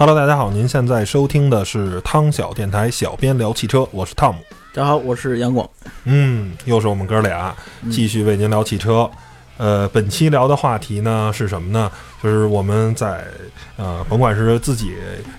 Hello， 大家好，您现在收听的是汤小电台小编聊汽车，我是汤姆。大家好，我是杨广。又是我们哥俩，继续为您聊汽车。本期聊的话题呢是什么呢？就是我们在甭管是自己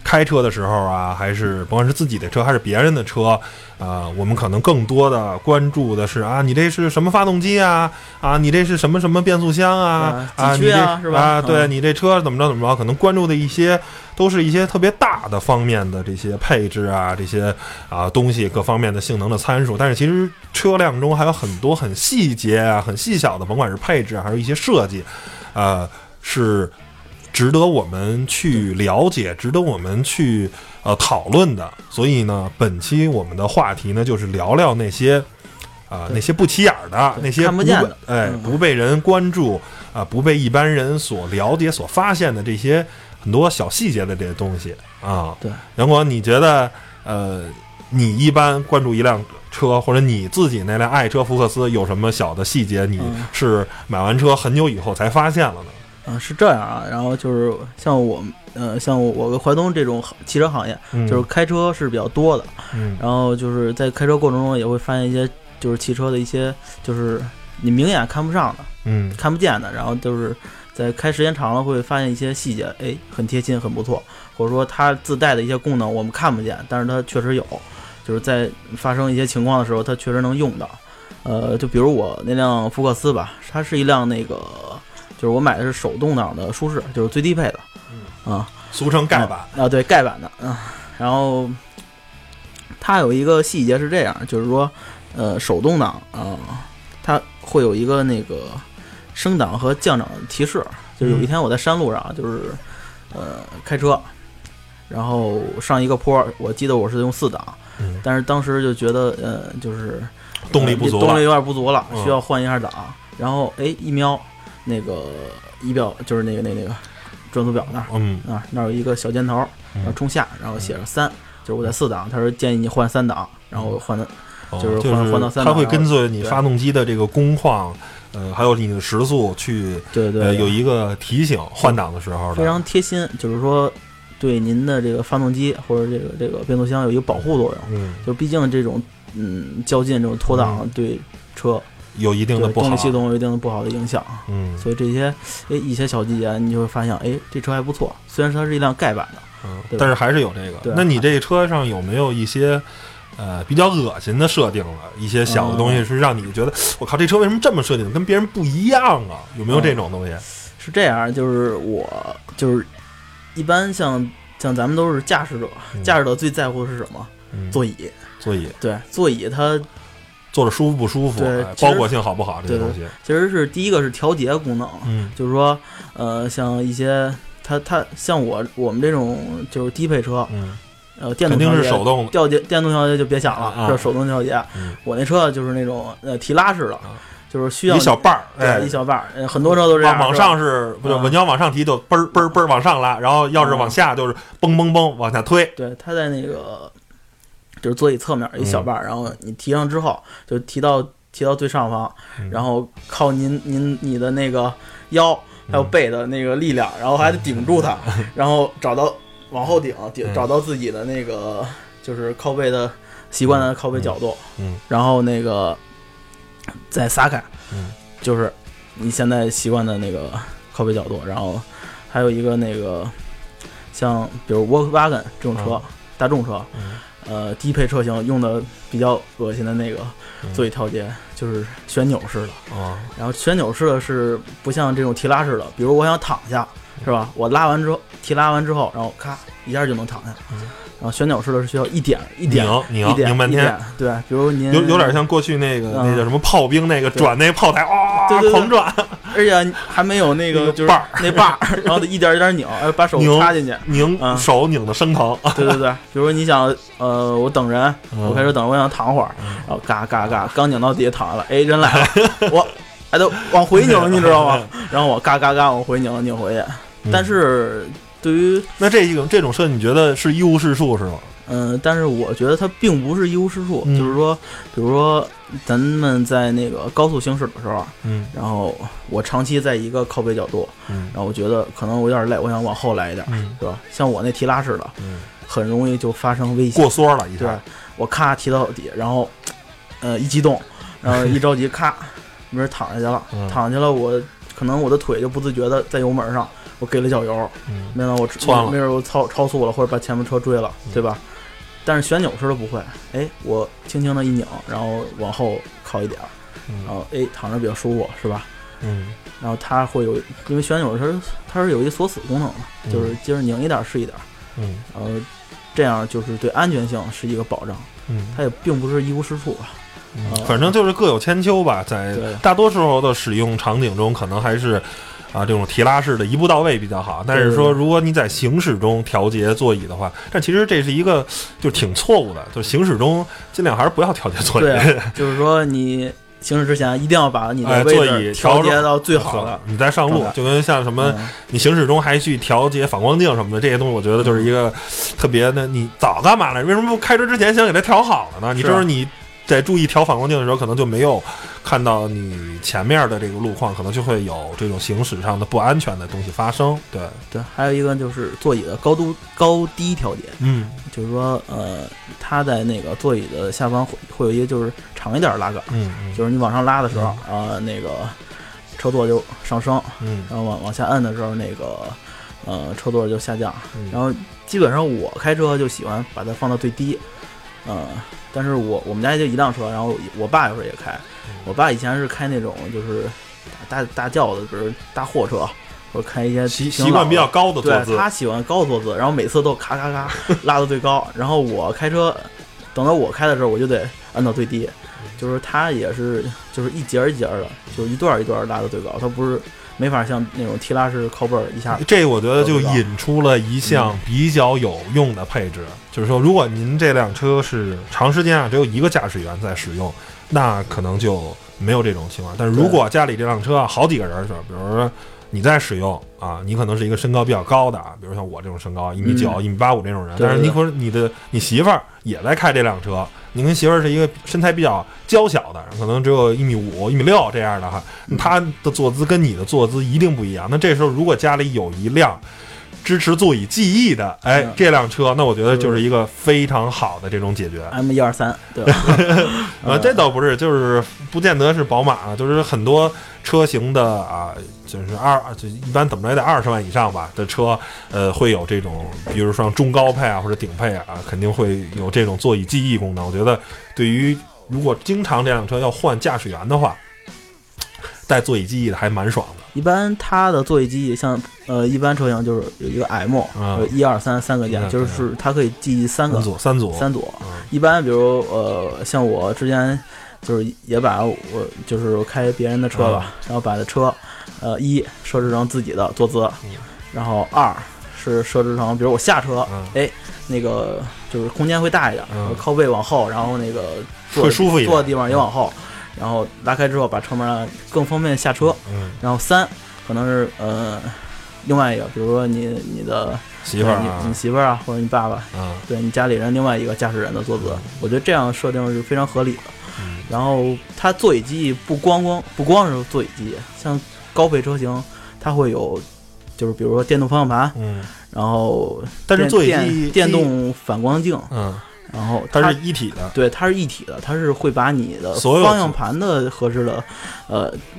开车的时候啊，还是甭管是自己的车还是别人的车我们可能更多的关注的是啊，你这是什么发动机啊？啊，你这是什么什么变速箱啊？啊，你这是吧？啊，对你这车怎么着怎么着，可能关注的一些都是一些特别大的方面的这些配置啊，这些啊东西各方面的性能的参数。但是其实车辆中还有很多很细节啊、很细小的，甭管是配置啊，还是一些设计，是值得我们去了解、值得我们去讨论的。所以呢，本期我们的话题呢，就是聊聊那些那些不起眼的、那些看不见的、不被人关注不被一般人所了解、所发现的这些很多小细节的这些东西啊。对，杨广，你觉得你一般关注一辆车，或者你自己那辆爱车福克斯有什么小的细节，你是买完车很久以后才发现了呢？是这样啊，然后就是像我跟怀东这种汽车行业，就是开车是比较多的，然后就是在开车过程中也会发现一些就是汽车的一些就是你明眼看不上的，看不见的，然后就是在开时间长了会发现一些细节，很贴心，很不错，或者说它自带的一些功能我们看不见，但是它确实有，就是在发生一些情况的时候它确实能用到。就比如我那辆福克斯吧，它是一辆那个就是我买的是手动挡的舒适，就是最低配的，俗称盖板对，盖板的然后它有一个细节是这样，就是说手动挡它会有一个那个升档和降档提示。就是有一天我在山路上，就是开车，然后上一个坡，我记得我是用4档，但是当时就觉得就是动力不足，动力有点不足了，需要换一下档。然后一瞄那个仪表，就是那个转速表那儿，那儿有一个小箭头，然后冲下，然后写着3，就是我在4档，他说建议你换3档，然后换的就是换到3档。它会跟随你发动机的这个工况，还有你的时速去，对，有一个提醒换挡的时候的，非常贴心，就是说对您的这个发动机或者这个变速箱有一个保护作用。就毕竟这种较劲这种脱档对车有一定的不好，动力系统有一定的不好的影响。所以这些一些小细节你就会发现，这车还不错，虽然它是一辆盖板的，但是还是有这个。那你这车上有没有一些比较恶心的设定了，一些小的东西是让你觉得我靠，这车为什么这么设定，跟别人不一样啊？有没有这种东西？是这样，就是我就是一般像咱们都是驾驶者，驾驶者最在乎的是什么？座椅，对，座椅它坐着舒服不舒服，包裹性好不好，这些东西其实是第一个是调节功能，就是说像一些它像我们这种就是低配车，电动调节肯定是手动的，电动调节就别想了，是手动调节。我那车就是那种提拉式的，就是需要一小把儿，一小把儿，很多车都这样。往上是不是你要往上提就嘣儿嘣儿嘣儿往上拉，然后要是往下就是嘣嘣嘣往下推。对，它在那个就是座椅侧面一小把儿，然后你提上之后就提到最上方，然后靠你的那个腰还有背的那个力量，然后还得顶住它，然后找到。往后顶，找到自己的那个就是靠背的习惯的靠背角度，然后那个再撒开，就是你现在习惯的那个靠背角度。然后还有一个那个像比如 Volkswagen 这种车，大众车，低配车型用的比较恶心的那个座椅调节，就是旋钮式的。然后旋钮式的是不像这种提拉式的，比如我想躺下。是吧？我拉完之后，提拉完之后，然后咔一下就能躺下。然后旋钮式的是需要一点一点拧半天。对，比如您有点像过去那个那叫什么炮兵那个转那炮台对，狂转，而且还没有那个就是那把儿，然后得一点一点拧，把手插进去，拧手拧的生疼。对，比如你想我等人，我开始等，我想躺会儿，然后嘎嘎嘎，刚拧到底下躺下了，人来了，我都往回拧，你知道吗？然后我嘎嘎嘎往回拧回去。但是对于那这种设计，你觉得是一无是处是吗？但是我觉得它并不是一无是处，就是说，比如说咱们在那个高速行驶的时候，然后我长期在一个靠背角度，然后我觉得可能我有点累，我想往后来一点，是吧？像我那提拉式的，很容易就发生危险，过缩了一下，对，我咔提到底，然后一激动，然后一着急咔，没事躺下去了，我可能我的腿就不自觉的在油门上。我给了脚油，没想到我错了，没准我超速了，或者把前面车追了，对吧？但是旋钮式的不会，哎，我轻轻的一拧，然后往后靠一点，然后哎躺着比较舒服，是吧？然后它会有，因为旋钮式它是有一锁死功能的，就是接着拧一点是一点，然后这样就是对安全性是一个保障，它也并不是一无是处吧。反正就是各有千秋吧，在大多时候的使用场景中，可能还是。啊，这种提拉式的一步到位比较好，但是说如果你在行驶中调节座椅的话，但其实这是一个就挺错误的，就是行驶中尽量还是不要调节座椅。对，就是说你行驶之前一定要把你的座椅调节到最好的。你在上路，就跟像什么你行驶中还去调节反光镜什么的这些东西，我觉得就是一个特别的。你早干嘛了？为什么不开车之前先给它调好了呢？你就是你。在注意调反光镜的时候，可能就没有看到你前面的这个路况，可能就会有这种行驶上的不安全的东西发生。对对，还有一个就是座椅的高度高低调节，就是说它在那个座椅的下方会有一个就是长一点拉杆，就是你往上拉的时候那个车座就上升，然后往下按的时候那个车座就下降，然后基本上我开车就喜欢把它放到最低，但是我们家就一辆车，然后我爸有时候也开，我爸以前是开那种就是大轿子，比如大货车，或者开一些习惯比较高的坐姿，对，他喜欢高坐姿，然后每次都咔咔咔拉到最高，然后我开车，等到我开的时候我就得按到最低，就是他也是就是一节一节的，就是一段一段拉到最高，他不是。没法像那种提拉式靠背一下，这我觉得就引出了一项比较有用的配置，就是说，如果您这辆车是长时间只有一个驾驶员在使用，那可能就没有这种情况。但是如果家里这辆车好几个人是，比如说你在使用啊，你可能是一个身高比较高的啊，比如像我这种身高1.9米、1.85米这种人，但是你可能你媳妇儿也在开这辆车，你跟媳妇儿是一个身材比较娇小的，可能只有1.5米、1.6米这样的哈，她的坐姿跟你的坐姿一定不一样。那这时候如果家里有一辆支持座椅记忆的，哎，这辆车，那我觉得就是一个非常好的这种解决。M123，对吧？这倒不是，就是不见得是宝马，就是很多车型的啊。就是就一般怎么着也得20万以上吧的车，会有这种，比如说中高配啊或者顶配啊，肯定会有这种座椅记忆功能。我觉得对于如果经常这辆车要换驾驶员的话，带座椅记忆的还蛮爽的。一般它的座椅记忆像一般车型就是有一个 M， 1、2、3三个键，就是它可以记忆三组。一般比如像我之前就是也把我就是开别人的车吧，然后把的车。1设置成自己的坐姿，然后2是设置成，比如我下车，哎，那个就是空间会大一点，靠背往后，然后那个坐的地方也往后，然后拉开之后把车门更方便下车，然后3可能是另外一个，比如说你的媳妇儿啊，你媳妇儿啊，或者你爸爸，对你家里人另外一个驾驶人的坐姿，我觉得这样设定是非常合理的。然后它座椅记忆不光是座椅记忆，像高配车型它会有，就是比如说电动方向盘，然后但是座椅电动反光镜，然后它是一体的，对，它是一体的，它是会把你的方向盘的合适的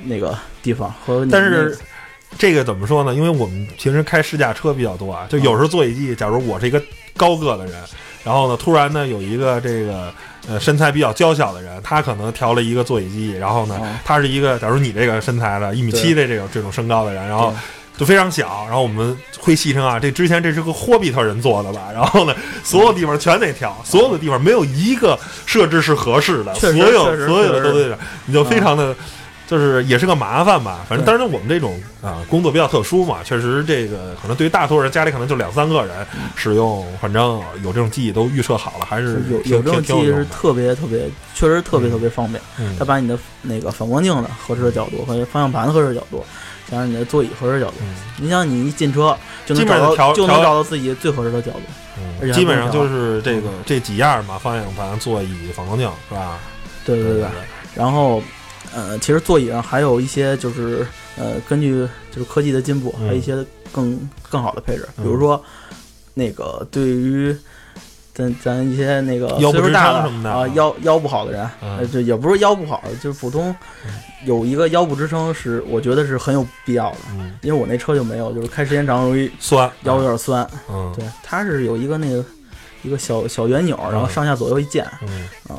那个地方和你，但是这个怎么说呢？因为我们平时开试驾车比较多啊，就有时候座椅记忆，假如我是一个高个的人，然后呢，突然呢有一个这个。身材比较娇小的人，他可能调了一个座椅记忆，然后呢，他是一个，假如你这个身材的1.7米的这种身高的人，然后就非常小，然后我们会戏称啊，这是个霍比特人做的吧？然后呢，所有地方全得调，所有的地方没有一个设置是合适的，所有的都对的，你就非常的。就是也是个麻烦吧，反正当然我们这种工作比较特殊嘛，确实这个可能对于大多数人家里可能就2、3个人使用，反正有这种记忆都预设好了，还是有这种记忆是特别特别，确实特别特别方便。它把你的那个反光镜的合适的角度和方向盘的合适的角度，想让你的座椅合适角度。你想你一进车就能找到自己最合适的角度。基本上就是这个这几样嘛，方向盘、座椅、反光镜，是吧？对对 对, 对。然后，其实座椅上还有一些就是根据就是科技的进步，还有一些更好的配置，比如说那个对于咱一些那个腰不支撑什么的啊，腰不好的人，这也不是腰不好，就是普通有一个腰部支撑是我觉得是很有必要的，因为我那车就没有，就是开时间长容易酸，腰有点酸，对，它是有一个那个一个小圆钮，然后上下左右一键，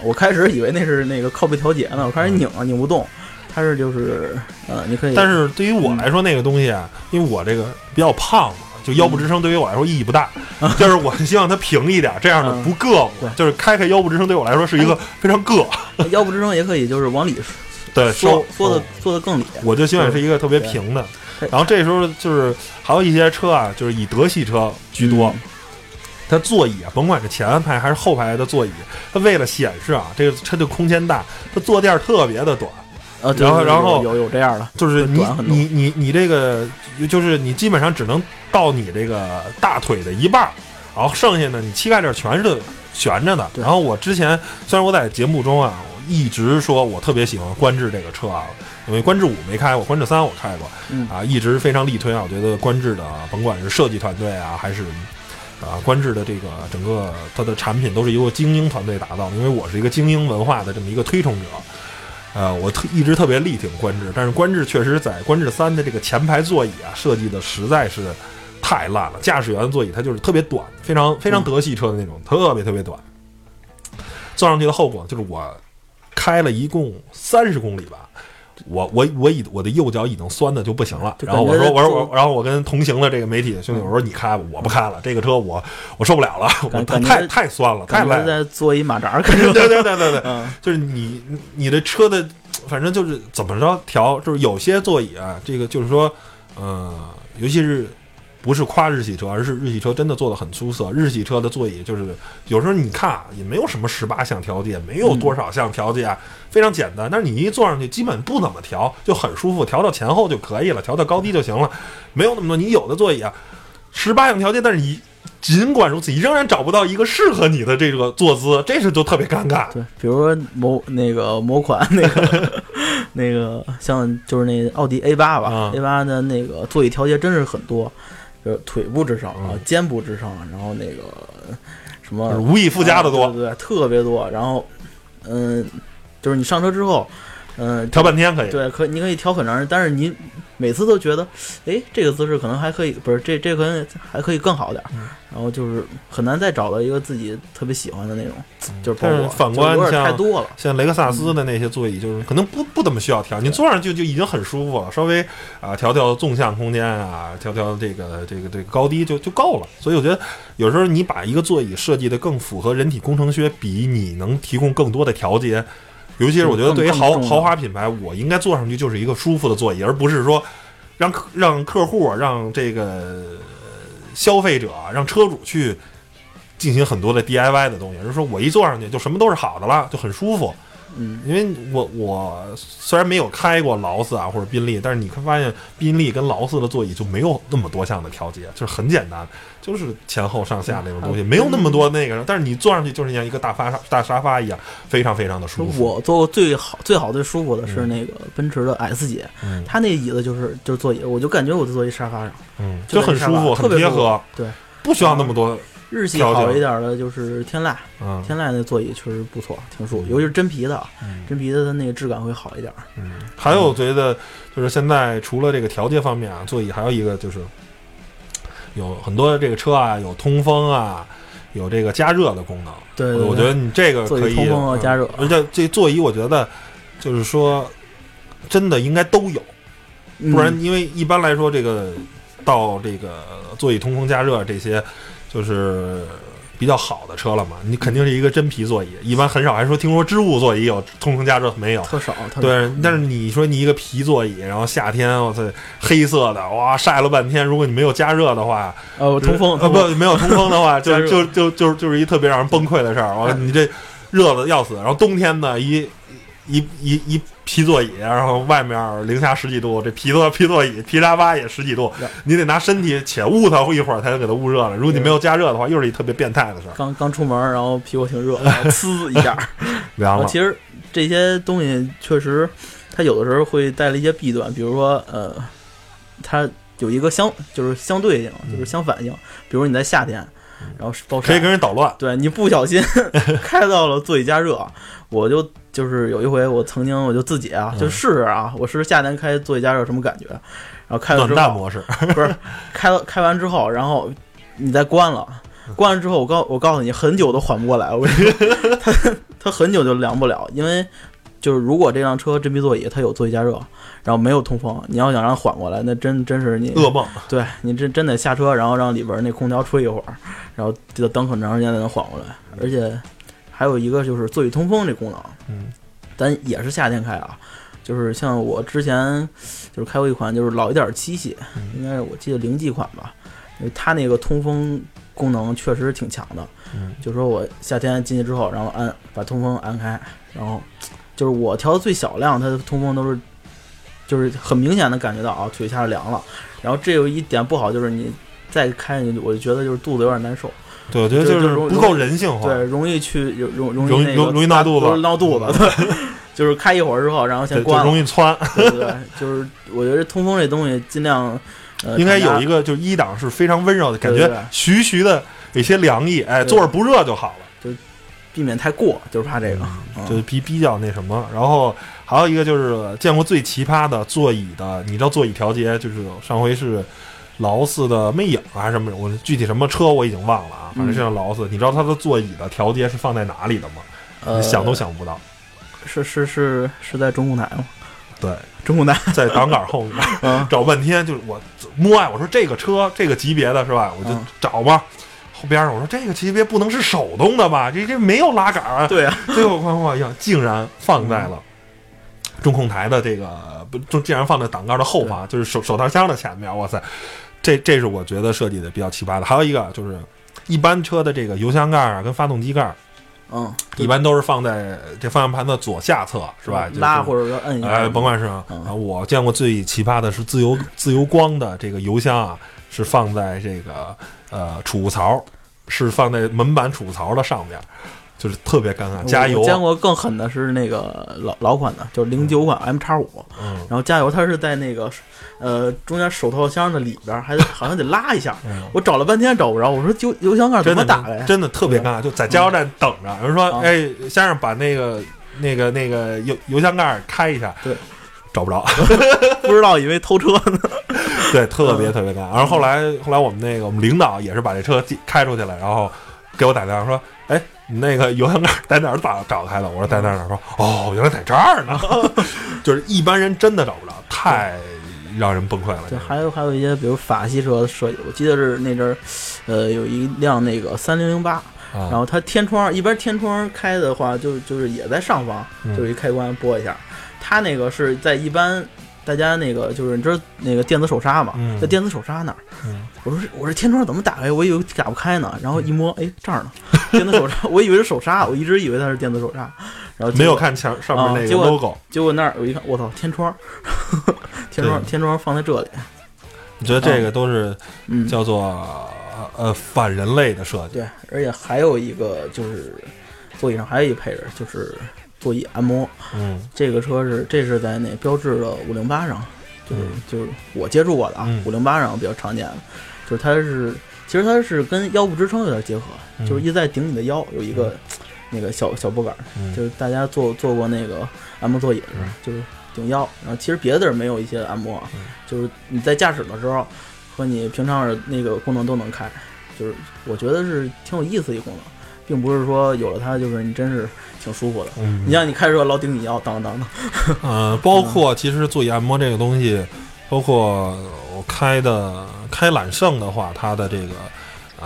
我开始以为那是那个靠背调节呢，我开始拧不动。它是就是你可以，但是对于我来说那个东西啊，因为我这个比较胖嘛，就腰部支撑对于我来说意义不大，就是我希望它平一点，这样的不硌我，就是开腰部支撑对我来说是一个非常硌。腰部支撑也可以就是往里对缩的更里，我就希望是一个特别平的。然后这时候就是还有一些车啊，就是以德系车居多。它座椅啊，甭管是前排还是后排的座椅，它为了显示啊这个车的空间大，它坐垫特别的短。然后有这样的，就是你这个就是你基本上只能到你这个大腿的一半，然后剩下的你膝盖这全是悬着的。然后我之前虽然我在节目中啊一直说我特别喜欢观致这个车啊，因为观致5没开过，观致3我开过啊，一直非常力推啊，我觉得观致的甭管是设计团队啊还是观致的这个整个它的产品都是一个精英团队打造的，因为我是一个精英文化的这么一个推崇者。我一直特别力挺观致，但是观致确实在观致3的这个前排座椅啊设计的实在是太烂了，驾驶员座椅它就是特别短，非常非常德系车的那种，特别短。坐上去的后果就是我开了一共30公里吧，我的右脚已经酸的就不行了，然后我跟同行的这个媒体兄弟我说你开吧，我不开了，这个车我受不了了，太酸了，太累了，在坐一马扎开。对、就是你的车的反正就是怎么着调，就是有些座椅啊，这个就是说尤其是不是夸日系车，而是日系车真的做得很出色。日系车的座椅就是有时候你看也没有什么18项调节，没有多少项调节，非常简单。但是你一坐上去，基本不怎么调，就很舒服，调到前后就可以了，调到高低就行了，没有那么多。你有的座椅啊，18项调节，但是你尽管如此，你仍然找不到一个适合你的这个坐姿，这是就特别尴尬。对，比如说某款那个像就是那奥迪 A8 吧、，A8 的那个座椅调节真是很多。就是腿部支撑啊，肩部支撑，然后那个什么无以复加的多，对，特别多。然后，就是你上车之后，调半天可以，对，你可以调很长时间，但是你每次都觉得，哎，这个姿势可能还可以，不是这可能还可以更好点，然后就是很难再找到一个自己特别喜欢的那种，就是包括。但是反观像太多了，像雷克萨斯的那些座椅，就是可能不怎么需要调，你坐上去就已经很舒服了，稍微调纵向空间啊，调这个高低就够了。所以我觉得有时候你把一个座椅设计的更符合人体工程学，比你能提供更多的调节。尤其是我觉得对于豪华品牌，我应该坐上去就是一个舒服的座椅，而不是说让客户、让这个消费者、让车主去进行很多的 DIY 的东西。而是说我一坐上去就什么都是好的了，就很舒服。因为我虽然没有开过劳斯啊或者宾利，但是你会发现宾利跟劳斯的座椅就没有那么多项的调节，就是很简单，就是前后上下那种东西，没有那么多那个。但是你坐上去就是像一个大沙发一样，非常非常的舒服。我坐过最好最舒服的是那个奔驰的 S 姐，它那椅子就是座椅，我就感觉我就坐一沙发上，就很舒服，很贴合，对，不需要那么多。日系好一点的就是天籁，天籁那座椅确实不错，挺舒服，尤其是真皮的，它那个质感会好一点。还有觉得就是现在除了这个调节方面啊，座椅还有一个就是有很多这个车啊，有通风啊，有这个加热的功能。对，我觉得你这个可以通风和加热，而且这座椅我觉得就是说真的应该都有，不然因为一般来说这个到这个座椅通风加热这些。就是比较好的车了嘛，你肯定是一个真皮座椅，一般很少还说听说织物座椅有通风加热，没有，特少。对，但是你说你一个皮座椅，然后夏天哇塞黑色的哇晒了半天，如果你没有加热的话，没有通风的话，就是一特别让人崩溃的事儿。你这热的要死，然后冬天呢一。一皮座椅，然后外面零下10几度，这皮座椅皮沙发也10几度，你得拿身体且捂它一会儿才能给它捂热了。如果你没有加热的话，又是一特别变态的事。刚出门，然后皮肤挺热，呲一下凉了。其实这些东西确实，它有的时候会带来一些弊端，比如说它有一个相对应，就是相反应。比如你在夏天，然后暴晒可以跟人捣乱，对你不小心开到了座椅加热，我就是有一回，我曾经就自己就试试我试试夏天开座椅加热什么感觉，然后开了之后暖蛋模式不是开完之后，然后你再关了之后，我告诉你很久都缓不过来，我它很久就凉不了，因为就是如果这辆车真皮座椅它有座椅加热，然后没有通风，你要想让它缓过来，那真是你噩梦，对你真得下车，然后让里边那空调吹一会儿，然后就等很长时间才能缓过来，而且。还有一个就是座椅通风这功能，咱也是夏天开就是像我之前就是开过一款就是老一点七系，应该是我记得零几款吧，因为它那个通风功能确实挺强的，就是说我夏天进去之后，然后把通风按开，然后就是我调的最小量，它的通风都是就是很明显的感觉到腿下是凉了，然后这有一点不好就是你再开我就觉得就是肚子有点难受。对，我觉得就是不够人性化，对，容易容易闹肚子，对，就是开一会儿之后，然后先关了，就容易窜，对，就是我觉得通风这东西尽量，应该有一个就是一档是非常温柔的感觉，徐徐的有些凉意，哎，坐着不热就好了，就避免太过，就是怕这个，就是比较那什么。然后还有一个就是见过最奇葩的座椅的，你知道座椅调节就是上回是。劳斯的魅影还是什么，我具体什么车我已经忘了反正像劳斯，你知道它的座椅的调节是放在哪里的吗？你想都想不到。是在中控台吗？对，中控台在挡杆后面找半天，就是我摸我说这个车这个级别的是吧，我就找嘛。后边我说这个级别不能是手动的吧，这没有拉杆啊。对啊，最后我呀竟然放在了中控台的这个，竟然放在挡杆的后方，就是手套箱的前面。哇塞！这是我觉得设计的比较奇葩的。还有一个就是，一般车的这个油箱盖跟发动机盖，一般都是放在这方向盘的左下侧，是吧？拉或者说摁一下，甭管是。我见过最奇葩的是自由光的这个油箱是放在这个储物槽，是放在门板储物槽的上面。就是特别尴尬，加油！我见过更狠的是那个老款的，就是09款 MX5，然后加油，它是在那个中间手套箱的里边，还好像得拉一下。我找了半天找不着，我说油箱盖怎么打开？真的特别尴尬，就在加油站等着，有人说：“哎，先生，把那个油箱盖开一下。”对，找不着，不知道以为偷车呢。对，特别尴尬。然后后来我们领导也是把这车开出去了，然后给我打电话说：“哎。”你那个油箱盖在哪儿找开的？我说在哪儿说，原来在这儿呢。就是一般人真的找不着，太让人崩溃了。对，还有一些比如法系车的设计，我记得是那阵儿，有一辆那个3008，然后它天窗一边天窗开的话，就是也在上方，就是一开关拨一下。它那个是在一般。大家那个就是你知道那个电子手刹嘛，在电子手刹那儿，我说天窗怎么打开？我以为打不开呢，然后一摸，哎，这儿呢，电子手刹，我以为是手刹，我一直以为它是电子手刹，然后没有看墙上面那个 logo， 结果那儿我一看，我操，天窗放在这里，你觉得这个都是叫做反人类的设计？对，而且还有一个就是座椅上还有一配置就是。座椅按摩，这个车这是在那标致的508上，就是我接触过的508上比较常见的，就是它是其实它是跟腰部支撑有点结合，就是一在顶你的腰有一个那个小拨杆，就是大家坐过那个按摩座椅，就是顶腰，然后其实别的地儿没有一些按摩，就是你在驾驶的时候和你平常那个功能都能开，就是我觉得是挺有意思一功能。并不是说有了它就是你真是挺舒服的，你像你开车老顶你腰当当的。包括其实座椅按摩这个东西，包括我开揽胜的话，它的这个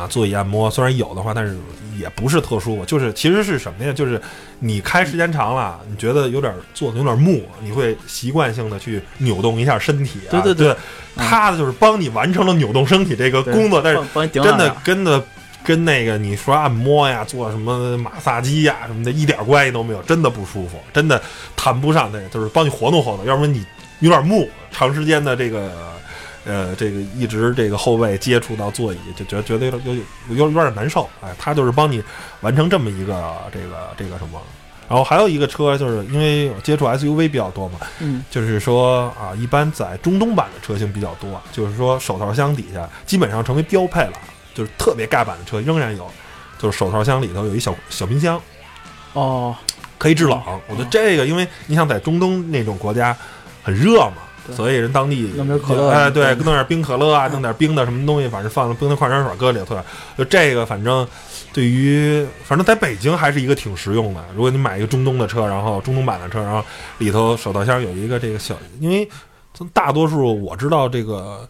座椅按摩虽然有的话，但是也不是特舒服。就是其实是什么呀？就是你开时间长了，你觉得有点坐的有点木，你会习惯性的去扭动一下身体啊。对对对，它就是帮你完成了扭动身体这个工作，但是真的跟的。跟那个你说按摩呀做什么马萨基呀什么的一点关系都没有，真的不舒服，真的谈不上那个，就是帮你活动活动，要不然你有点木，长时间的这个一直这个后背接触到座椅，就觉得有点难受。哎，他就是帮你完成这么一个这个什么。然后还有一个车，就是因为我接触 SUV 比较多嘛，就是说啊，一般在中东版的车型比较多，就是说手套箱底下基本上成为标配了，就是特别盖板的车仍然有，就是手套箱里头有一小冰箱，哦，可以制冷。我觉得这个，因为你想在中东那种国家很热嘛。所以人当地弄点可乐，哎，对，弄点冰可乐啊，弄点冰的什么东西，反正放了冰的矿泉水搁里头。就这个，反正在北京还是一个挺实用的。如果你买一个中东的车，然后中东版的车，然后里头手套箱有一个这个小，因为大多数我知道这个，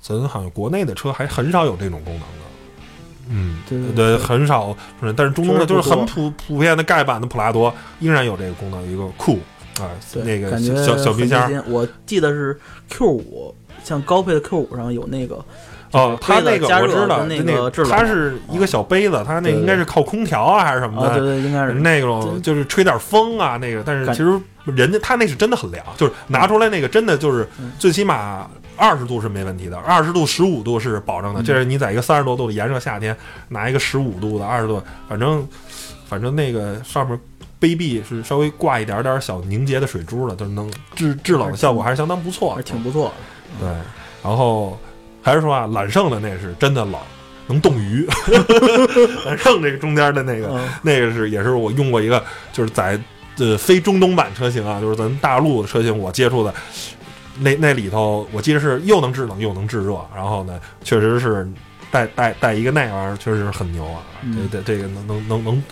咱好像国内的车还很少有这种功能的。嗯，对，很少。但是中东的就是很普遍的盖板的普拉多，依然有这个功能，一个酷。啊，那个小冰箱，我记得是 Q5， 像高配的 Q5 上有那个哦，它那个我知道，它是一个小杯子，它那应该是靠空调啊还是什么的，对，应该是那种就是吹点风啊那个，但是其实人家它那是真的很凉，就是拿出来那个真的就是最起码20度是没问题的，20度15度是保证的，这是你在一个30多度的炎热夏天拿一个15度的20度，反正那个上面。杯壁是稍微挂一点点小凝结的水珠了，就能制冷的效果还是相当不错，还挺不错。对，然后还是说啊，揽胜的那是真的冷，能冻鱼。揽胜这个中间的那个也是我用过一个，就是在非中东版车型啊，就是咱们大陆的车型我接触的那里头，我记得是又能制冷又能制热，然后呢，确实是带一个那玩意儿确实很牛啊，这个能。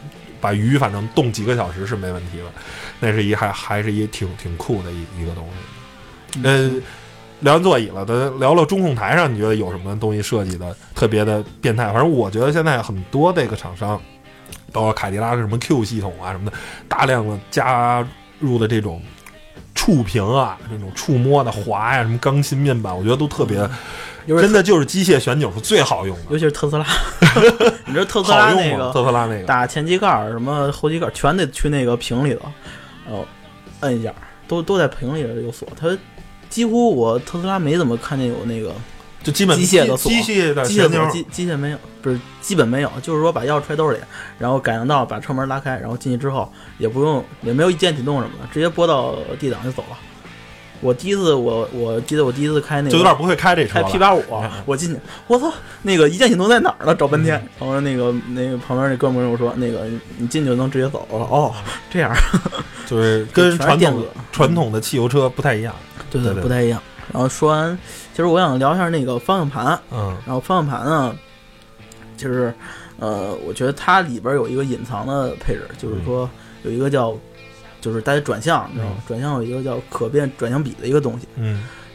把鱼反正冻几个小时是没问题的，那是还是一挺酷的一个东西。聊完座椅了，咱聊了中控台上，你觉得有什么东西设计的特别的变态？反正我觉得现在很多这个厂商，包括凯迪拉什么 Q 系统啊什么的，大量的加入的这种触屏啊、这种触摸的滑呀、什么钢琴面板，我觉得都特别。真的就是机械旋钮是最好用的，尤其是特斯拉。你知道特斯拉那个，特斯拉那个打前机盖什么后机盖全得去那个屏里头，然后摁一下，都在屏里头有锁。它几乎我特斯拉没怎么看见有那个，就基本机械的锁，机械没有，不是基本没有，就是说把钥匙揣兜里，然后改良道把车门拉开，然后进去之后也没有一键启动什么的，直接拨到 D 档就走了。我第一次，我记得我第一次开那个，就有点不会开这车，开 P85，我进去，我操，那个一键启动在哪儿了？找半天，然后那个旁边那哥们跟我说，那个你进去就能直接走了。哦，这样，就是跟传统的汽油车不太一样，对，不太一样。然后说完，其实我想聊一下那个方向盘，然后方向盘呢，就是我觉得它里边有一个隐藏的配置，就是说有一个叫。就是大家转向，你知道吗？转向有一个叫可变转向比的一个东西，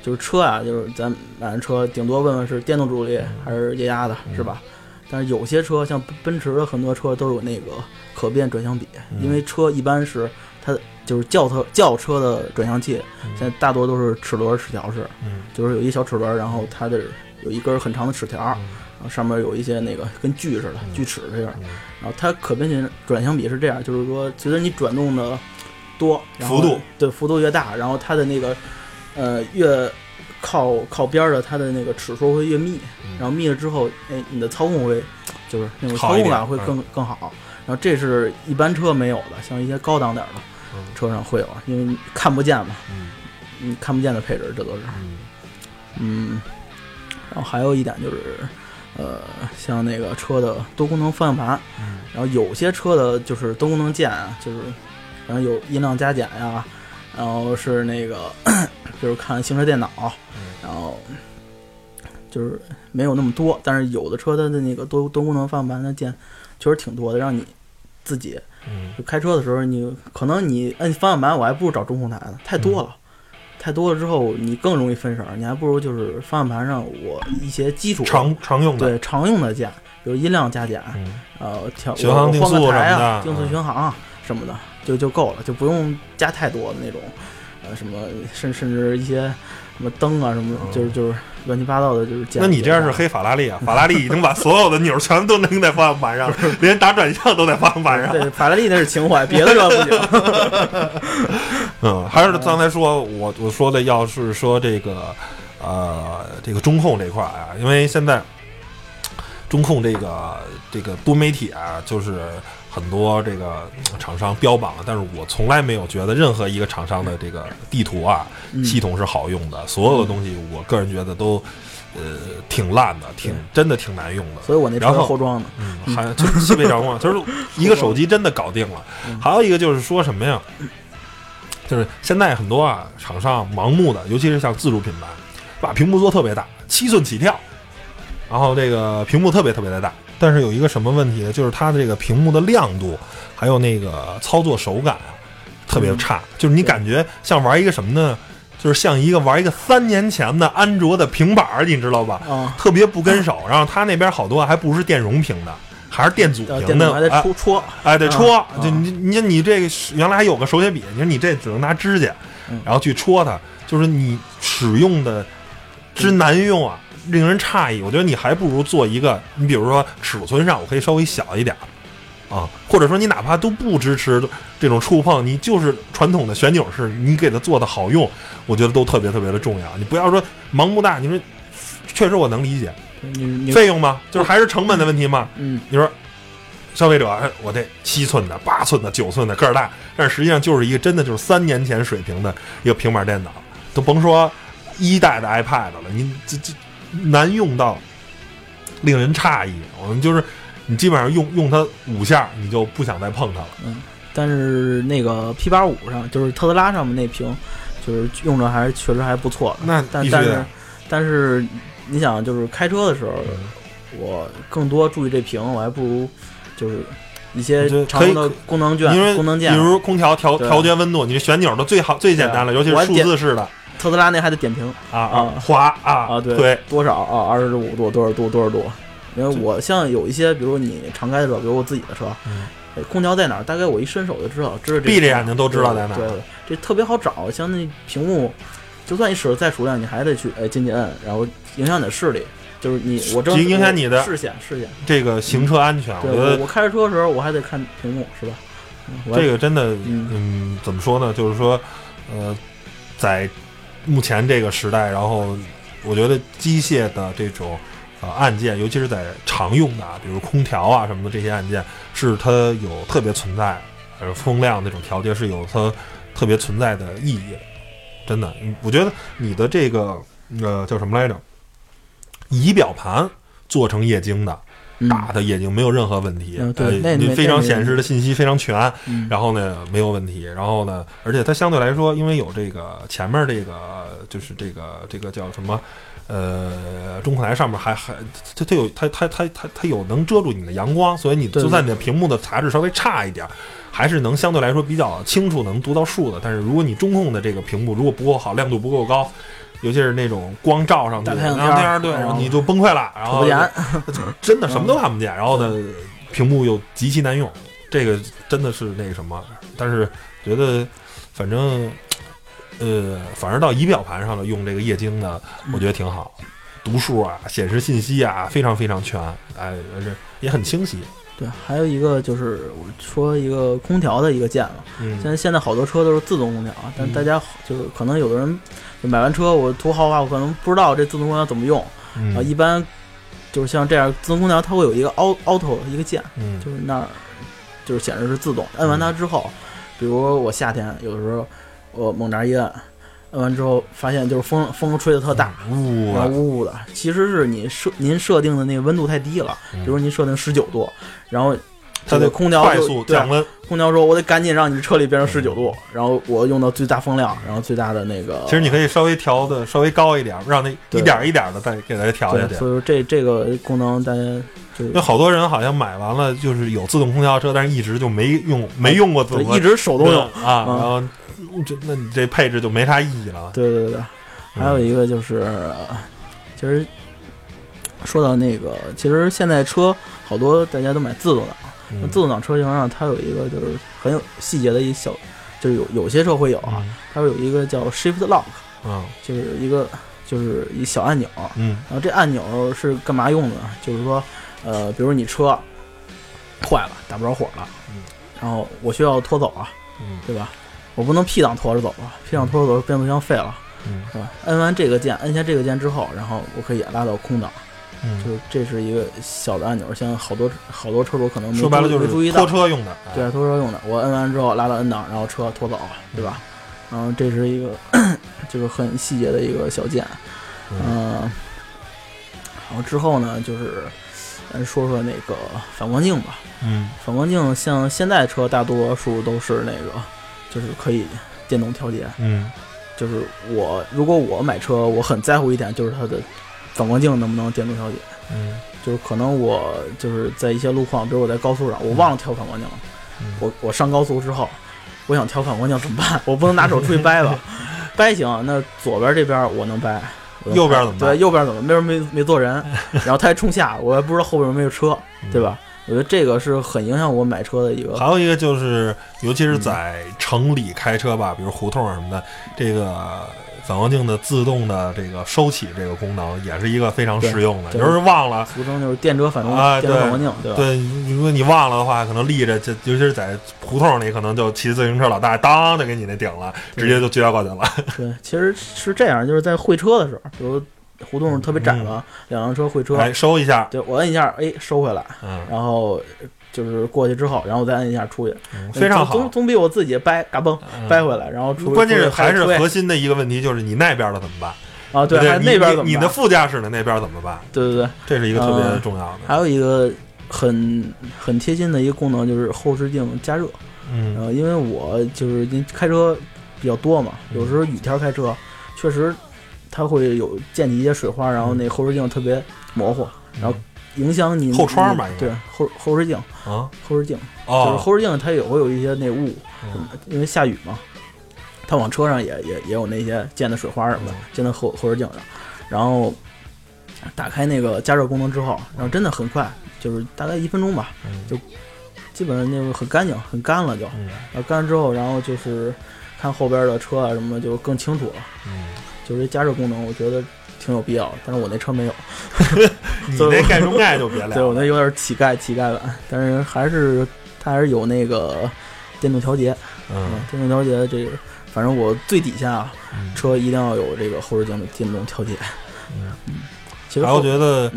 就是车啊，就是咱买完车顶多问问是电动助力还是液压的，是吧？但是有些车像奔驰的很多车都有那个可变转向比，因为车一般是它就是轿车的转向器，现在大多都是齿轮齿条式，就是有一小齿轮，然后它的有一根很长的齿条，然后上面有一些那个跟锯似的锯齿这样，然后它可变转向比是这样，就是说随着你转动的。多幅度越大，然后它的那个越靠边的，它的那个齿数会越密，然后密了之后，哎，你的操控会就是那种操控感会更好。然后这是一般车没有的，像一些高档点的车上会有，因为看不见嘛，你看不见的配置这都是，然后还有一点就是。像那个车的多功能方向盘，然后有些车的就是多功能键啊，就是。然后有音量加减呀，然后是那个就是看行车电脑，然后就是没有那么多，但是有的车它的那个多功能方向盘的键确实挺多的，让你自己就开车的时候，你可能你按方向盘，我还不如找中控台呢，太多了之后你更容易分神，你还不如就是方向盘上我一些基础常用的键，比如音量加减，巡航定速什么的，定速巡航什么的。就够了，就不用加太多的那种什么甚至一些什么灯啊什么，就是乱七八糟的，就是。那你这样是黑法拉利啊！法拉利已经把所有的钮全都弄在方向盘上，连打转向都在方向盘上。对，法拉利那是情怀，别的车不行。嗯，还是刚才说我说的，要是说这个中控这块啊，因为现在中控这个多媒体啊，就是。很多这个厂商标榜了，但是我从来没有觉得任何一个厂商的这个地图啊系统是好用的，所有的东西我个人觉得都挺烂的，真的挺难用的。所以我那车后装的，还就是西北掌控，就是一个手机真的搞定了。还有一个就是说什么呀，就是现在很多啊厂商盲目的，尤其是像自主品牌，把屏幕做特别大，7寸起跳，然后这个屏幕特别特别的大。但是有一个什么问题呢？就是它的这个屏幕的亮度，还有那个操作手感啊，特别差。就是你感觉像玩一个什么呢？就是像一个玩一个3年前的安卓的平板儿，你知道吧？特别不跟手。然后它那边好多还不是电容屏的，还是电阻屏的，还得戳。哎，得戳。就你这个原来还有个手写笔，你说你这只能拿指甲，然后去戳它，就是你使用的之难用啊。令人诧异，我觉得你还不如做一个，你比如说尺寸上我可以稍微小一点啊，或者说你哪怕都不支持这种触碰，你就是传统的旋钮式，你给它做的好用，我觉得都特别特别的重要。你不要说盲目大，你说确实我能理解，费用吗？就是还是成本的问题吗？你说消费者，我这7寸的、8寸的、9寸的个儿大，但实际上就是一个真的就是3年前水平的一个平板电脑，都甭说1代的 iPad 了，你这。难用到令人诧异，我们就是你基本上用它5下，你就不想再碰它了。但是那个 P85 上，就是特斯拉上面那屏，就是用着还是确实还不错。那但是你想，就是开车的时候，我更多注意这屏，我还不如就是一些常用的功能键，比如空调调节温度，你这旋钮都最好最简单了，尤其是数字式的。特斯拉那还得点评啊，滑啊，对，多少啊，25度多少度？因为我像有一些，比如你常开的车，比如我自己的车，空调在哪儿，大概我一伸手就知道，闭着眼睛都知道在哪儿。对，这特别好找。像那屏幕，就算你使得再熟练，你还得去进去摁，然后影响你的视力，就是影响你的视线。这个行车安全，我开着车的时候，我还得看屏幕，是吧？这个真的，怎么说呢？就是说，在目前这个时代，然后我觉得机械的这种按键，尤其是在常用的，比如空调啊什么的这些按键，是它有特别存在，风量那种调节是有它特别存在的意义。真的，我觉得你的这个叫什么来着？仪表盘做成液晶的，大的液晶没有任何问题，对，非常显示的信息非常全，然后呢没有问题，然后呢，而且它相对来说，因为有这个前面这个就是这个叫什么中控台上面还它有能遮住你的阳光，所以你就算你的屏幕的材质稍微差一点，还是能相对来说比较清楚能读到数的。但是如果你中控的这个屏幕如果不够好，亮度不够高。尤其是那种光照上去，大太阳天，对，然后你就崩溃了，然后真的什么都看不见，然后呢，屏幕又极其难用，这个真的是那个什么，但是觉得反正反正到仪表盘上了用这个液晶的，我觉得挺好，读数啊，显示信息啊，非常非常全，哎，也很清晰。对，还有一个就是我说一个空调的一个键了，现在好多车都是自动空调，但大家就是可能有的人就买完车，我图豪华，我可能不知道这自动空调怎么用，一般就是像这样自动空调，它会有一个 auto 一个键，就是那儿就是显示是自动，按完它之后，比如我夏天有的时候我猛拿一按，按完之后发现就是风吹得特大，呜呜的。其实是您设定的那个温度太低了，比如您设定19度，然后它的空调快速降温，空调说我得赶紧让你车里变成19度，然后我用到最大风量，然后最大的那个。其实你可以稍微调的稍微高一点，让它一点一点的再给它调下去。所以说这个功能大家。因为好多人好像买完了就是有自动空调车，但是一直就没用过自动，一直手动用啊，然后。那你这配置就没啥意义了。对，还有一个就是，其实说到那个，其实现在车好多大家都买自动挡，自动挡车型上它有一个就是很有细节的一小就是有些车会有啊，它会有一个叫 shift lock， 嗯，就是一小按钮，嗯，然后这按钮是干嘛用的？就是说，比如你车坏了，打不着火了，嗯，然后我需要拖走啊，嗯，对吧？我不能 P 档拖着走啊 ，P 档拖着走变速箱废了，嗯，是吧？摁完这个键，摁下这个键之后，然后我可以拉到空档。嗯，就是这是一个小的按钮，像好多车主可能没说白了就是拖车用的，对，拖车用的。我摁完之后拉到 N 档，然后车拖走，对吧？然后这是一个就是很细节的一个小键，然后之后呢就是说那个反光镜吧，嗯，反光镜像现在车大多数都是那个就是可以电动调节，嗯，就是如果我买车，我很在乎一点就是它的。反光镜能不能电动调节？嗯，就是可能我就是在一些路况，比如我在高速上，我忘了调反光镜了。嗯、我上高速之后，我想调反光镜怎么办？我不能拿手出去掰吧？掰行，那左边这边我能掰，右边怎么办？对，右边怎么那边没坐人，然后他还冲下，我还不知道后边有没有车，对吧？我觉得这个是很影响我买车的一个。还有一个就是，尤其是在城里开车吧，比如胡同什么的，这个。反光镜的自动的这个收起这个功能也是一个非常实用的，就是忘了，俗称就是电车反光镜，电车反光镜，对吧？对，如果你忘了的话，可能立着，就尤其是在胡同里，可能就骑自行车老大当就给你那顶了，直接就撅过去了。对，其实是这样，就是在会车的时候，比如胡同特别窄了，两辆车会车，哎，收一下，对我摁一下，哎，收回来，嗯，然后。就是过去之后，然后再按一下出去，非常好，总比我自己掰嘎嘣掰回来，然后出去。关键是还是核心的一个问题，就是你那边的怎么办啊？对，还那边怎么办？你的副驾驶的那边怎么办？对对对，这是一个特别重要的。还有一个很贴心的一个功能就是后视镜加热。嗯，因为我就是开车比较多嘛，有时候雨天开车，确实它会有溅起一些水花，然后那后视镜特别模糊，然后。影响你后窗吧，对后视镜啊，后视镜就是后视镜，它也会有一些那雾，因为下雨嘛，它往车上也有那些溅的水花什么的，溅到后视镜上。然后打开那个加热功能之后，然后真的很快，就是大概1分钟吧，就基本上那个很干净，很干了就。然后干了之后，然后就是看后边的车啊什么就更清楚了。就是加热功能，我觉得。挺有必要，但是我那车没有。你那盖中盖就别来了。对，我那有点乞丐版，但是它还是有那个电动调节。电动调节这个，反正我最底下、车一定要有这个后视镜的电动调节。其实我觉得，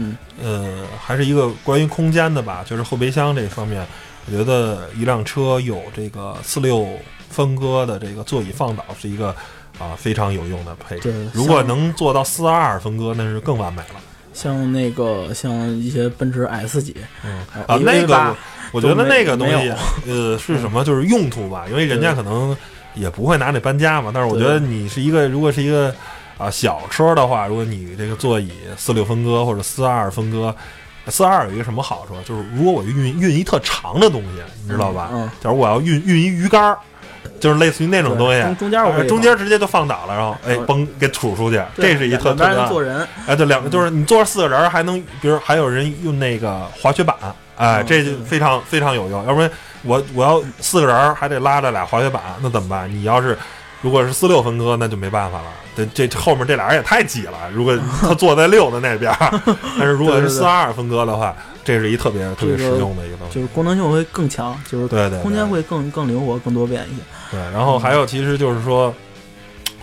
还是一个关于空间的吧，就是后备箱这方面，我觉得一辆车有这个4/6分割的这个座椅放倒是一个。啊，非常有用的配置。如果能做到4/2分割，那是更完美了。像一些奔驰 S 级，那个我觉得那个东西，是什么？就是用途吧，因为人家可能也不会拿那搬家嘛。但是我觉得你是一个，如果是一个啊小车的话，如果你这个座椅4/6分割或者4/2分割。4/2有一个什么好处？就是如果我运一特长的东西，你知道吧？假如我要运一鱼竿。就是类似于那种东西，中间直接就放倒了，然后哎崩给杵出去，这是一特别的。坐人哎，对，两个就是你坐4个人还能，比如还有人用那个滑雪板，哎，这就非常非常有用。要不然我要4个人还得拉着俩滑雪板，那怎么办？你要是如果是4/6分割，那就没办法了。这后面这俩人也太挤了。如果他坐在6的那边，但是如果是4/2分割的话。这是一特别特别实用的一个东西，就是功能性会更强，就是对空间会更灵活、更多变一些。对，然后还有其实就是说，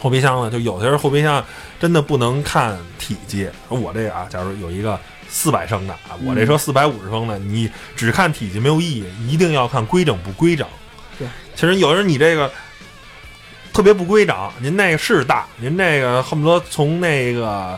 后备箱呢，就有些人后备箱真的不能看体积。我这个啊，假如有一个400升的，我这车450升的，你只看体积没有意义，一定要看规整不规整。对，其实有的人你这个特别不规整，您那个是大，您那个恨不得从那个。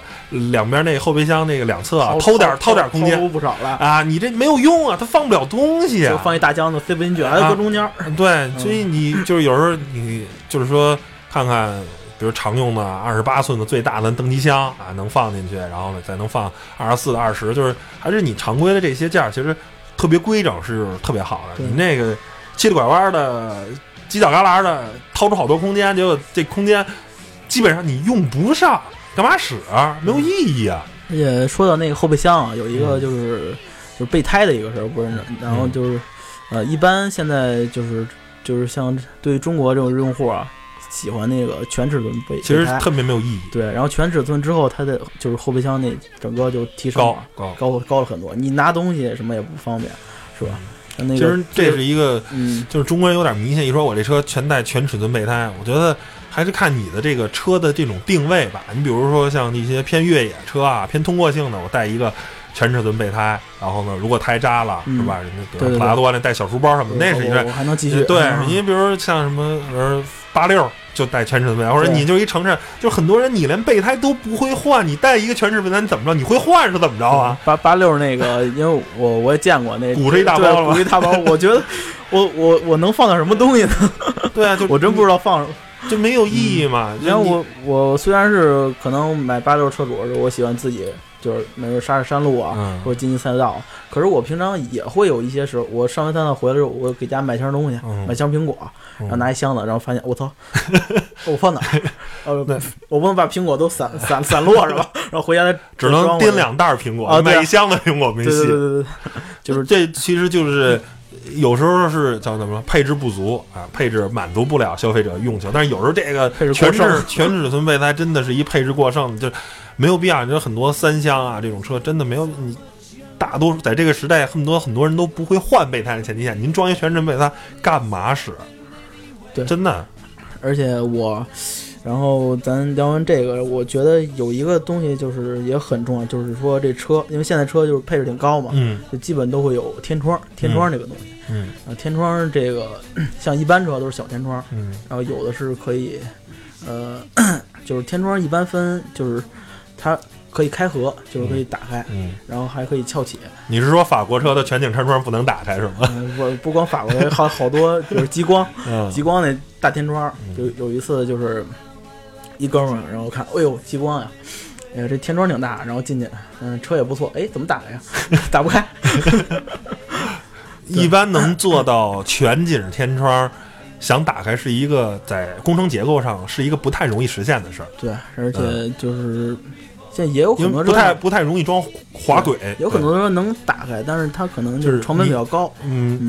两边那后备箱那个两侧掏点空间，不少了啊！你这没有用啊，它放不了东西，就放一大箱子塞不进去，还搁中间。对，所以你就是有时候你就是说看看，比如常用的28寸的最大的登机箱啊，能放进去，然后呢再能放24的、20，就是还是你常规的这些件，其实特别规整是特别好的。你那个七里拐弯的、犄角旮旯的，掏出好多空间，结果这空间基本上你用不上。干嘛使啊？没有意义啊！而且说到那个后备箱啊，有一个就是备胎的一个事儿，不是？然后就是，一般现在就是就是像对于中国这种用户啊，喜欢那个全尺寸备胎，其实特别没有意义。对，然后全尺寸之后，它的就是后备箱那整个就提升了，高了很多，你拿东西什么也不方便，是吧？那个、其实这是一个，就是中国人有点迷信，一说我这车全带全尺寸备胎，我觉得还是看你的这个车的这种定位吧。你比如说像一些偏越野车啊、偏通过性的，我带一个全尺寸备胎，然后呢，如果胎扎了，是吧？人家比如普拉多那带小书包什么，那是因为我还能继续。对，你比如像什么86就带全尺寸备胎，或者你就一乘着，就很多人你连备胎都不会换，你带一个全尺寸备胎你怎么着？你会换是怎么着啊？86那个，因为我也见过那鼓着一大包了，鼓着一大包，我觉得我能放点什么东西呢？对啊，就我真不知道放什么。就没有意义嘛。然后我虽然是可能买86车主，我喜欢自己就是没有刹车山路啊，或者进行赛道，可是我平常也会有一些时候，我上完赛道回来之后，我给家买箱东西，买箱苹果，然后拿一箱子，然后发现我操，我放哪儿？我不能把苹果都散落是吧？然后回家只能拎两袋苹果，买一箱子苹果没戏。对，就是这其实就是。有时候是叫什么配置不足啊，配置满足不了消费者用情，但是有时候这个全尺寸备胎真的是一配置过剩，就没有必要。你说很多三厢啊这种车真的没有，你大多数在这个时代很多人都不会换备胎的前提下，您装一全尺寸备胎干嘛使？对，真的。而且然后咱聊完这个，我觉得有一个东西就是也很重要，就是说这车，因为现在车就是配置挺高嘛，就基本都会有天窗这个东西，天窗这个像一般车都是小天窗，然后有的是可以，就是天窗一般分，就是它可以开合，就是可以打开，然后还可以翘起。你是说法国车的全景天窗不能打开是吗？不光法国，好多就是极光那大天窗，有一次就是。一哥们儿，然后看，哎呦，极光呀，这天窗挺大，然后进去，车也不错，哎，怎么打呀？打不开。一般能做到全景天窗，想打开是一个在工程结构上是一个不太容易实现的事儿。对，而且就是现在也有很多不太容易装滑轨，有很多人能打开，但是它可能就是成本比较高。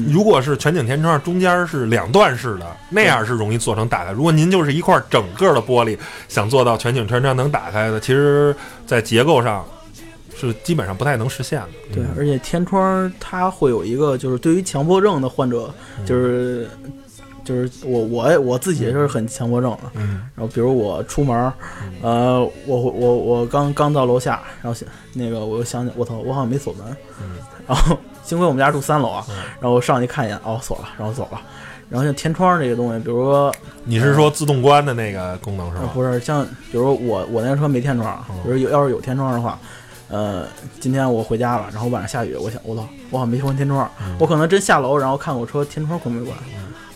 如果是全景天窗，中间是两段式的，那样是容易做成打开。如果您就是一块整个的玻璃，想做到全景天窗能打开的，其实在结构上是基本上不太能实现的。对，而且天窗它会有一个，就是对于强迫症的患者，就是我自己也是很强迫症了，然后比如我出门，我刚到楼下，然后那个我想起我操，我好像没锁门，然后幸亏我们家住3楼啊，然后我上去看一眼，哦，锁了，然后走了。然后像天窗这个东西，比如说你是说自动关的那个功能是吧？不是，像比如说我那车没天窗，比如要是有天窗的话。今天我回家了，然后晚上下雨，我想我操，我好像没关天窗，我可能真下楼，然后看我车天窗可没关。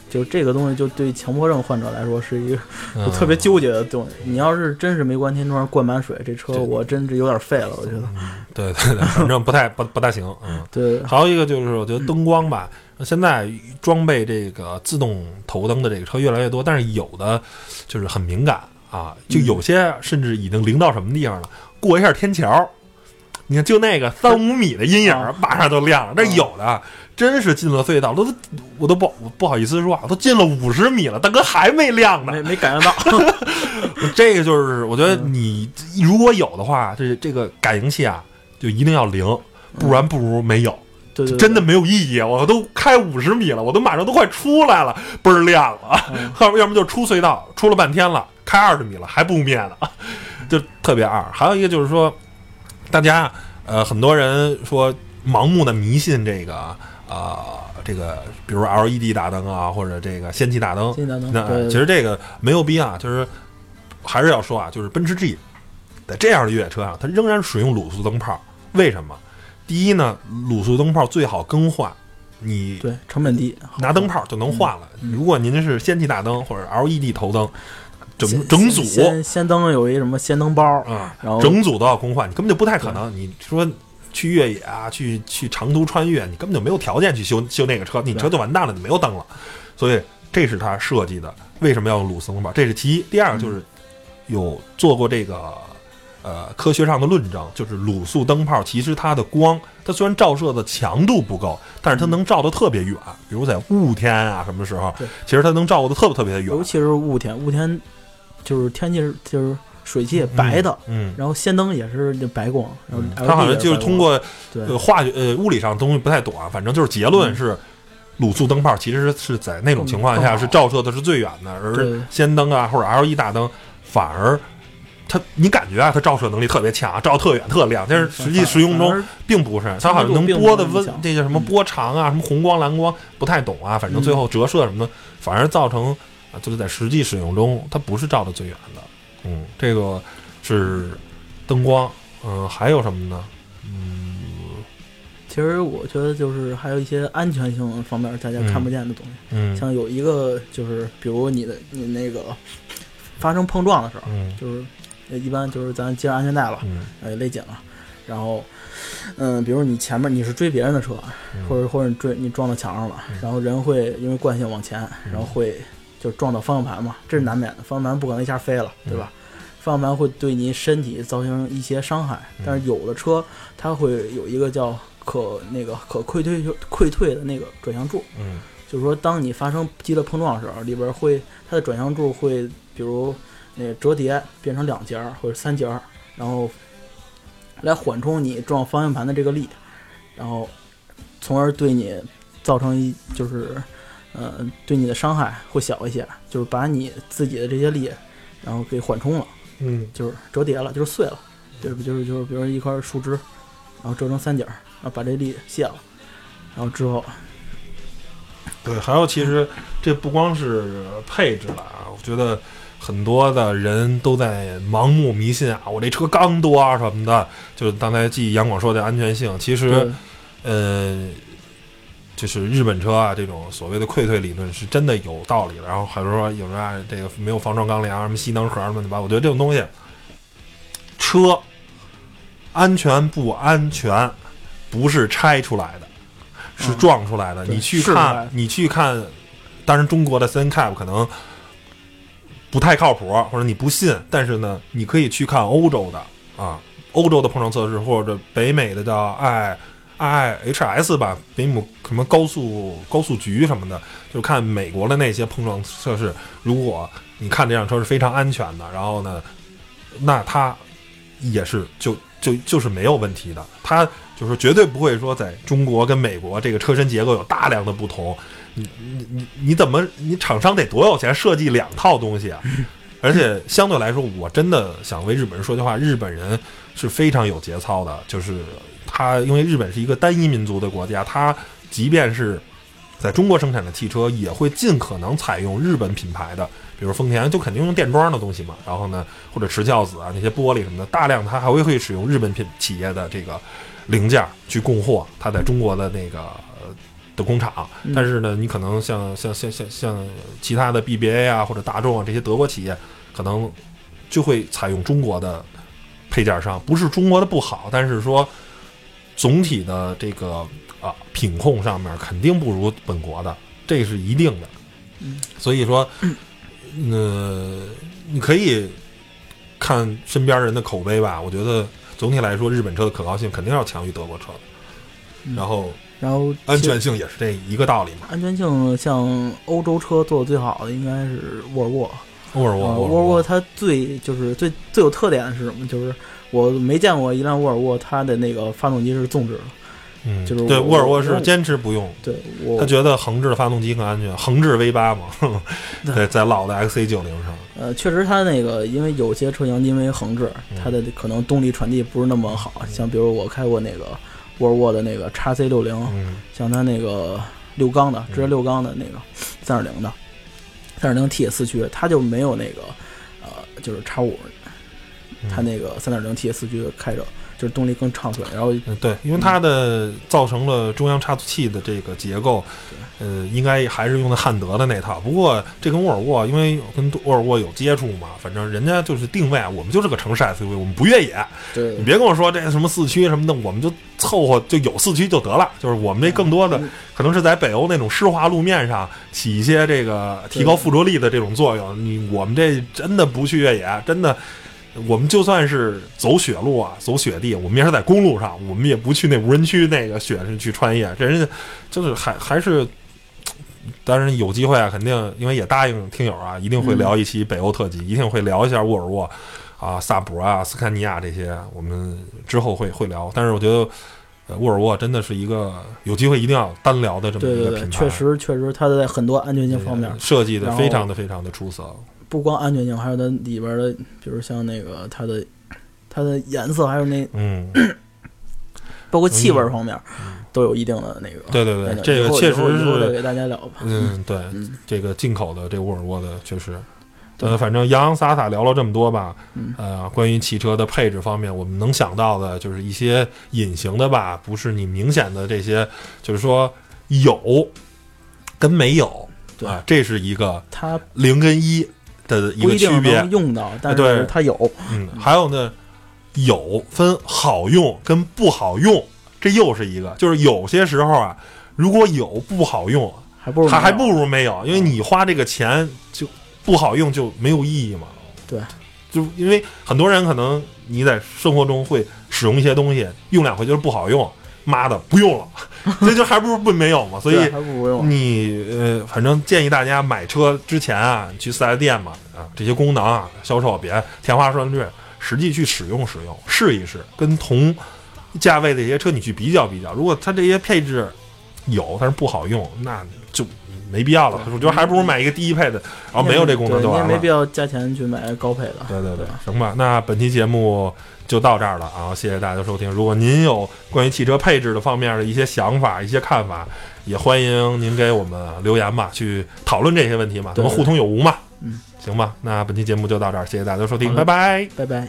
就这个东西，就对强迫症患者来说是一个特别纠结的东西。你要是真是没关天窗，灌满水，这车我真是有点废了，我觉得。对，反正不太行。对。还有一个就是，我觉得灯光吧，现在装备这个自动头灯的这个车越来越多，但是有的就是很敏感啊，就有些甚至已经灵到什么地方了，过一下天桥，你看就那个3-5米的阴影，马上就亮了。但有的。真是进了隧道，我都不好意思说，我都进了50米了，大哥还没亮呢，没感应到。这个就是我觉得你如果有的话，这个感应器啊，就一定要灵，不然不如没有。对，真的没有意义。我都开50米了，我都马上都快出来了，倍儿亮了。要么就出隧道，出了半天了，开20米了还不灭呢，就特别二。还有一个就是说，大家很多人说盲目的迷信这个。这个比如 LED 大灯啊，或者这个氙气大灯，那其实这个没有必要，就是还是要说啊，就是奔驰 G 在这样的越野车上，它仍然使用卤素灯泡。为什么？第一呢，卤素灯泡最好更换，你对成本低，拿灯泡就能换了。如果您是氙气大灯或者 LED 头灯。整组氙灯有一什么氙灯包啊，然后整组都要更换，你根本就不太可能。你说。去越野啊，去长途穿越，你根本就没有条件去修那个车，你车就完蛋了，你没有灯了。所以这是他设计的，为什么要用卤素灯泡？这是其一。第二个就是有做过这个科学上的论证，就是卤素灯泡其实它的光，它虽然照射的强度不够，但是它能照得特别远，比如在雾天啊什么时候，其实它能照得特别远，尤其是雾天就是天气就是水汽白的，然后氙灯也是白光，然后它好像就是通过化学物理上的东西不太懂啊，反正就是结论是卤素灯泡其实是在那种情况下是照射的是最远的，而氙灯啊或者 LED 大灯反而它你感觉啊，它照射能力特别强，照特远特亮，但是实际使用中并不是，它好像能波的温，这叫什么波长啊，什么红光蓝光不太懂啊，反正最后折射什么的，反而造成啊，就是在实际使用中它不是照的最远的。这个是灯光，还有什么呢？其实我觉得就是还有一些安全性方面大家看不见的东西，像有一个就是比如你那个发生碰撞的时候，就是。一般就是咱系上安全带了，勒紧了，然后，比如你前面你是追别人的车，或者你撞到墙上了，然后人会因为惯性往前，然后会就撞到方向盘嘛，这是难免的，方向盘不可能一下飞了，对吧？方向盘会对你身体造成一些伤害，但是有的车它会有一个叫可溃退的那个转向柱，就是说当你发生激烈碰撞的时候，里边会它的转向柱会比如。那折叠变成两节或者三节，然后来缓冲你撞方向盘的这个力，然后从而对你造成就是对你的伤害会小一些，就是把你自己的这些力然后给缓冲了，就是折叠了，就是碎了，就是比如一块树枝，然后折成三节，然后把这力卸了，然后之后。对，还有其实这不光是配置了啊，我觉得很多的人都在盲目迷信啊，我这车刚多啊什么的，就是刚才继杨广说的安全性，其实，就是日本车啊这种所谓的溃退理论是真的有道理的。然后还是说有人啊这个没有防撞钢梁什么吸能盒什么的吧，我觉得这种东西，车安全不安全不是拆出来的。是撞出来的，你去看，当然中国的 3CAP 可能不太靠谱，或者你不信，但是呢，你可以去看欧洲的啊，欧洲的碰撞测试，或者北美的叫 IHS 吧，北美什么高速局什么的，就看美国的那些碰撞测试。如果你看这辆车是非常安全的，然后呢，那它也是就是没有问题的，它。就是绝对不会说在中国跟美国这个车身结构有大量的不同，你怎么你厂商得多有钱设计两套东西啊？而且相对来说，我真的想为日本人说句话，日本人是非常有节操的，就是他因为日本是一个单一民族的国家，他即便是在中国生产的汽车，也会尽可能采用日本品牌的，比如丰田就肯定用电装的东西嘛，然后呢或者驰轿子啊那些玻璃什么的，大量他还会使用日本企业的这个。零件去供货，它在中国的那个的工厂，但是呢，你可能像其他的 BBA 啊或者大众啊这些德国企业，可能就会采用中国的配件商，不是中国的不好，但是说总体的这个品控上面肯定不如本国的，这是一定的。所以说，你可以看身边人的口碑吧，我觉得。总体来说，日本车的可靠性肯定要强于德国车的，然后安全性也是这一个道理嘛。安全性像欧洲车做的最好的应该是沃尔沃，它最有特点的是什么？就是我没见过一辆沃尔沃它的那个发动机是纵置的，就是对沃尔沃是坚持不用，对，他觉得横置的发动机更安全，横置 V8 嘛，对，在老的 XC90 上。确实，它那个因为有些车型因为横置，它的可能动力传递不是那么好。像比如我开过那个沃尔沃的那个 XC60，像它那个直接六缸的那个3.0T 四驱，它就没有那个就是 X5，它那个 3.0T 四驱开着。就是动力更畅顺，然后对，因为它的造成了中央差速器的这个结构，应该还是用的汉德的那套。不过这跟沃尔沃，因为跟沃尔沃有接触嘛，反正人家就是定位，我们就是个城市 SUV， 我们不越野。对，你别跟我说这什么四驱什么的，我们就凑合就有四驱就得了。就是我们这更多的可能是在北欧那种湿滑路面上起一些这个提高附着力的这种作用。我们这真的不去越野，真的。我们就算是走雪路啊，走雪地，我们也是在公路上，我们也不去那无人区那个雪去穿越。这人家就是还是，当然有机会啊，肯定因为也答应听友啊，一定会聊一期北欧特辑，一定会聊一下沃尔沃啊、萨博啊、斯堪尼亚这些，我们之后会聊。但是我觉得。沃尔沃真的是一个有机会一定要单聊的这么一个品牌，对对对，确实，它在很多安全性方面设计的非常的出色。不光安全性，还有它里边的，比如像那个它的颜色，还有那包括气味方面、都有一定的那个。对对对，这个确实是给大家聊吧。嗯，对，这个进口的这沃尔沃的确实。反正洋洋洒洒聊了这么多吧，关于汽车的配置方面，我们能想到的就是一些隐形的吧，不是你明显的这些，就是说有跟没有，对啊，这是一个它零跟一的一个区别，不一定能用到，但是它有，还有呢，有分好用跟不好用，这又是一个，就是有些时候啊，如果有不好用，还不如没有，因为你花这个钱就。不好用就没有意义嘛？对，就因为很多人可能你在生活中会使用一些东西，用两回就是不好用，妈的不用了，这就还不如不没有嘛。所以你反正建议大家买车之前啊，去4S店嘛啊，这些功能啊、销售别天花乱坠，实际去使用、试一试，跟同价位的一些车你去比较。如果它这些配置有，但是不好用，那就。没必要了，我觉得还不如买一个低配的，然后没有这功能就完了。你也没必要加钱去买高配的。对，行吧。那本期节目就到这儿了啊，谢谢大家收听。如果您有关于汽车配置的方面的一些想法、一些看法，也欢迎您给我们留言吧，去讨论这些问题嘛，咱们互通有无嘛。嗯，行吧。那本期节目就到这儿，谢谢大家收听，拜拜，拜拜。